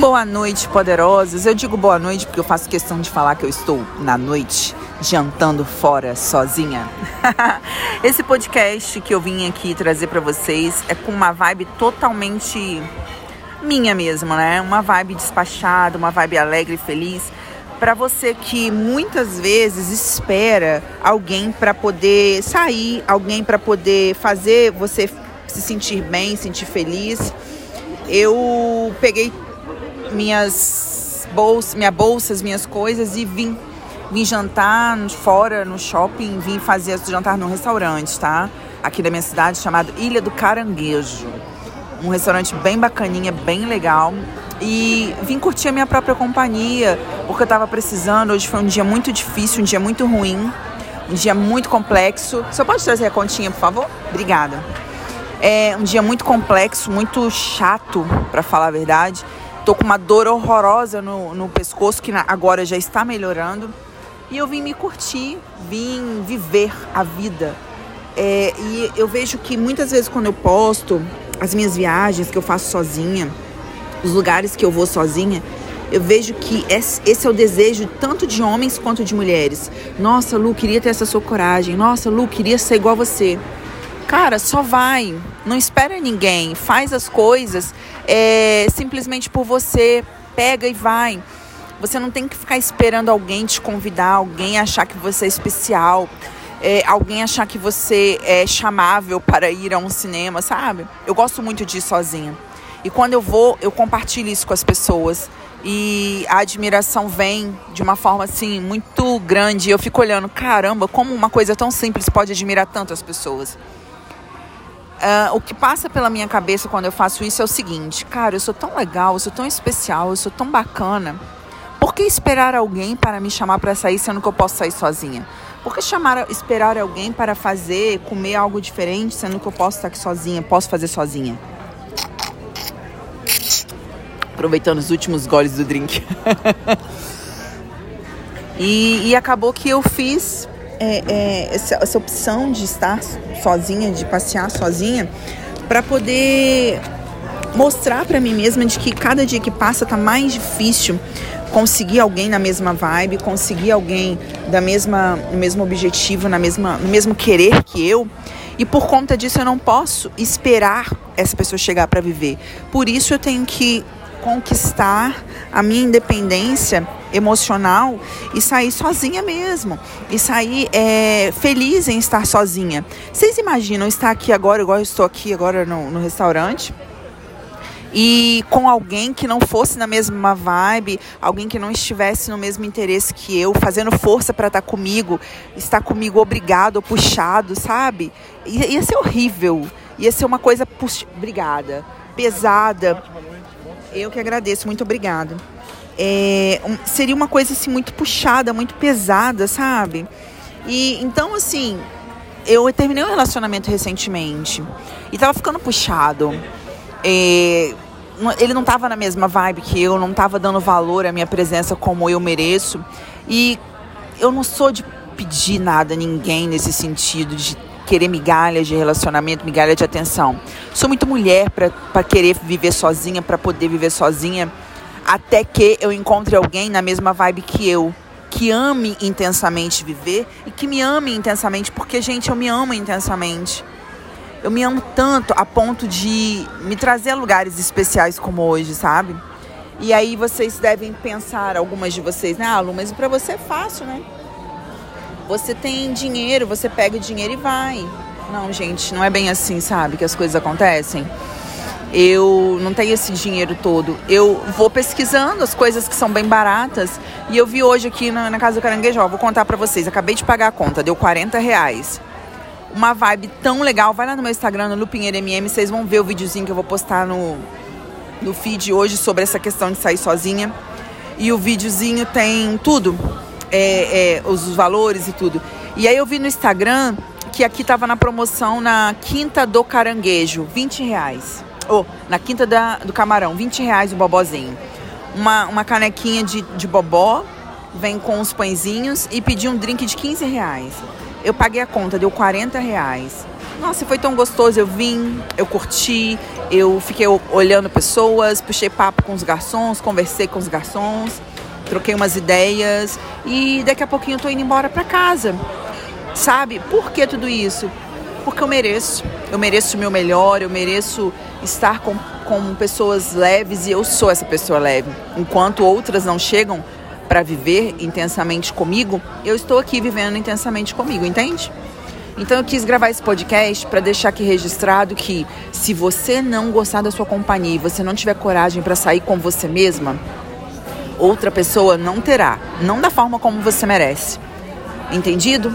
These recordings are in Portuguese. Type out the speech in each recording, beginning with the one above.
Boa noite, poderosos. Eu digo boa noite porque eu faço questão de falar que eu estou na noite jantando fora sozinha. Esse podcast que eu vim aqui trazer para vocês é com uma vibe totalmente minha mesmo, né? Uma vibe despachada, uma vibe alegre e feliz para você que muitas vezes espera alguém para poder sair, alguém para poder fazer você se sentir bem, sentir feliz. Eu peguei minhas bolsas, minhas coisas e vim jantar fora no shopping, vim fazer jantar num restaurante, tá? Aqui da minha cidade, chamado Ilha do Caranguejo. Um restaurante bem bacaninha, bem legal. E vim curtir a minha própria companhia, porque eu tava precisando. Hoje foi um dia muito difícil, um dia muito ruim, um dia muito complexo. Só pode trazer a continha, por favor? Obrigada. É um dia muito complexo, muito chato, pra falar a verdade. Tô com uma dor horrorosa no pescoço, que agora já está melhorando. E eu vim me curtir, vim viver a vida. E eu vejo que muitas vezes quando eu posto as minhas viagens que eu faço sozinha, os lugares que eu vou sozinha, eu vejo que esse é o desejo tanto de homens quanto de mulheres. Nossa, Lu, queria ter essa sua coragem. Nossa, Lu, queria ser igual a você. Cara, só vai, não espera ninguém, faz as coisas simplesmente por você, pega e vai. Você não tem que ficar esperando alguém te convidar, alguém achar que você é especial, alguém achar que você é chamável para ir a um cinema, sabe? Eu gosto muito de ir sozinha. E quando eu vou, eu compartilho isso com as pessoas. E a admiração vem de uma forma, assim, muito grande. Eu fico olhando, caramba, como uma coisa tão simples pode admirar tanto as pessoas. O que passa pela minha cabeça quando eu faço isso é o seguinte: cara, eu sou tão legal, eu sou tão especial, eu sou tão bacana. Por que esperar alguém para me chamar para sair, sendo que eu posso sair sozinha? Por que esperar alguém para comer algo diferente, sendo que eu posso estar aqui sozinha, posso fazer sozinha? Aproveitando os últimos goles do drink. E acabou que eu fiz essa opção de estar sozinha, de passear sozinha, para poder mostrar para mim mesma de que cada dia que passa tá mais difícil conseguir alguém na mesma vibe, conseguir alguém no mesmo objetivo, no mesmo querer que eu. E por conta disso eu não posso esperar essa pessoa chegar para viver. Por isso eu tenho que conquistar a minha independência emocional e sair sozinha mesmo, e sair feliz em estar sozinha. Vocês imaginam estar aqui agora, igual eu estou aqui agora no restaurante, e com alguém que não fosse na mesma vibe, alguém que não estivesse no mesmo interesse que eu, fazendo força para estar comigo obrigado, puxado, sabe? Ia ser horrível, ia ser uma coisa obrigada, pesada. Eu que agradeço, muito obrigado. Seria uma coisa assim muito puxada, muito pesada, sabe? E então, assim, eu terminei um relacionamento recentemente e tava ficando puxado. Ele não tava na mesma vibe que eu, não tava dando valor à minha presença como eu mereço. E eu não sou de pedir nada a ninguém nesse sentido de querer migalhas de relacionamento, migalhas de atenção. Sou muito mulher para querer viver sozinha, para poder viver sozinha, até que eu encontre alguém na mesma vibe que eu, que ame intensamente viver e que me ame intensamente, porque, gente, eu me amo intensamente. Eu me amo tanto a ponto de me trazer a lugares especiais como hoje, sabe? E aí vocês devem pensar, algumas de vocês, né? Ah, Lu, mas para você é fácil, né? Você tem dinheiro, você pega o dinheiro e vai. Não, gente, não é bem assim, sabe? Que as coisas acontecem. Eu não tenho esse dinheiro todo. Eu vou pesquisando as coisas que são bem baratas. E eu vi hoje aqui na Casa do Caranguejo, ó, vou contar pra vocês. Acabei de pagar a conta, deu R$40. Uma vibe tão legal. Vai lá no meu Instagram, no LupinheiraMM, vocês vão ver o videozinho que eu vou postar no feed hoje sobre essa questão de sair sozinha. E o videozinho tem tudo. Os valores e tudo. E aí eu vi no Instagram que aqui tava na promoção na Quinta do Caranguejo, R$20. Na Quinta do Camarão, R$20 o bobozinho. Uma canequinha de bobó, vem com os pãezinhos, e pedi um drink de R$15. Eu paguei a conta, deu R$40. nossa, foi tão gostoso, eu vim, eu curti, eu fiquei olhando pessoas, puxei papo com os garçons, conversei com os garçons, troquei umas ideias e daqui a pouquinho eu tô indo embora pra casa, sabe? Por que tudo isso? Porque eu mereço o meu melhor, eu mereço estar com pessoas leves e eu sou essa pessoa leve. Enquanto outras não chegam para viver intensamente comigo, eu estou aqui vivendo intensamente comigo, entende? Então eu quis gravar esse podcast para deixar aqui registrado que se você não gostar da sua companhia e você não tiver coragem para sair com você mesma, outra pessoa não terá, não da forma como você merece, entendido?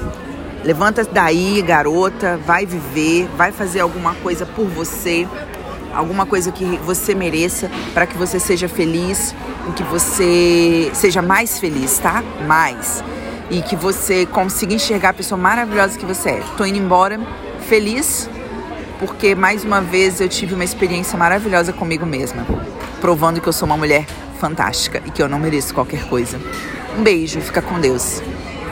Levanta daí, garota, vai viver, vai fazer alguma coisa por você, alguma coisa que você mereça para que você seja feliz, que você seja mais feliz, tá? Mais. E que você consiga enxergar a pessoa maravilhosa que você é. Tô indo embora feliz, porque mais uma vez eu tive uma experiência maravilhosa comigo mesma, provando que eu sou uma mulher fantástica e que eu não mereço qualquer coisa. Um beijo, fica com Deus.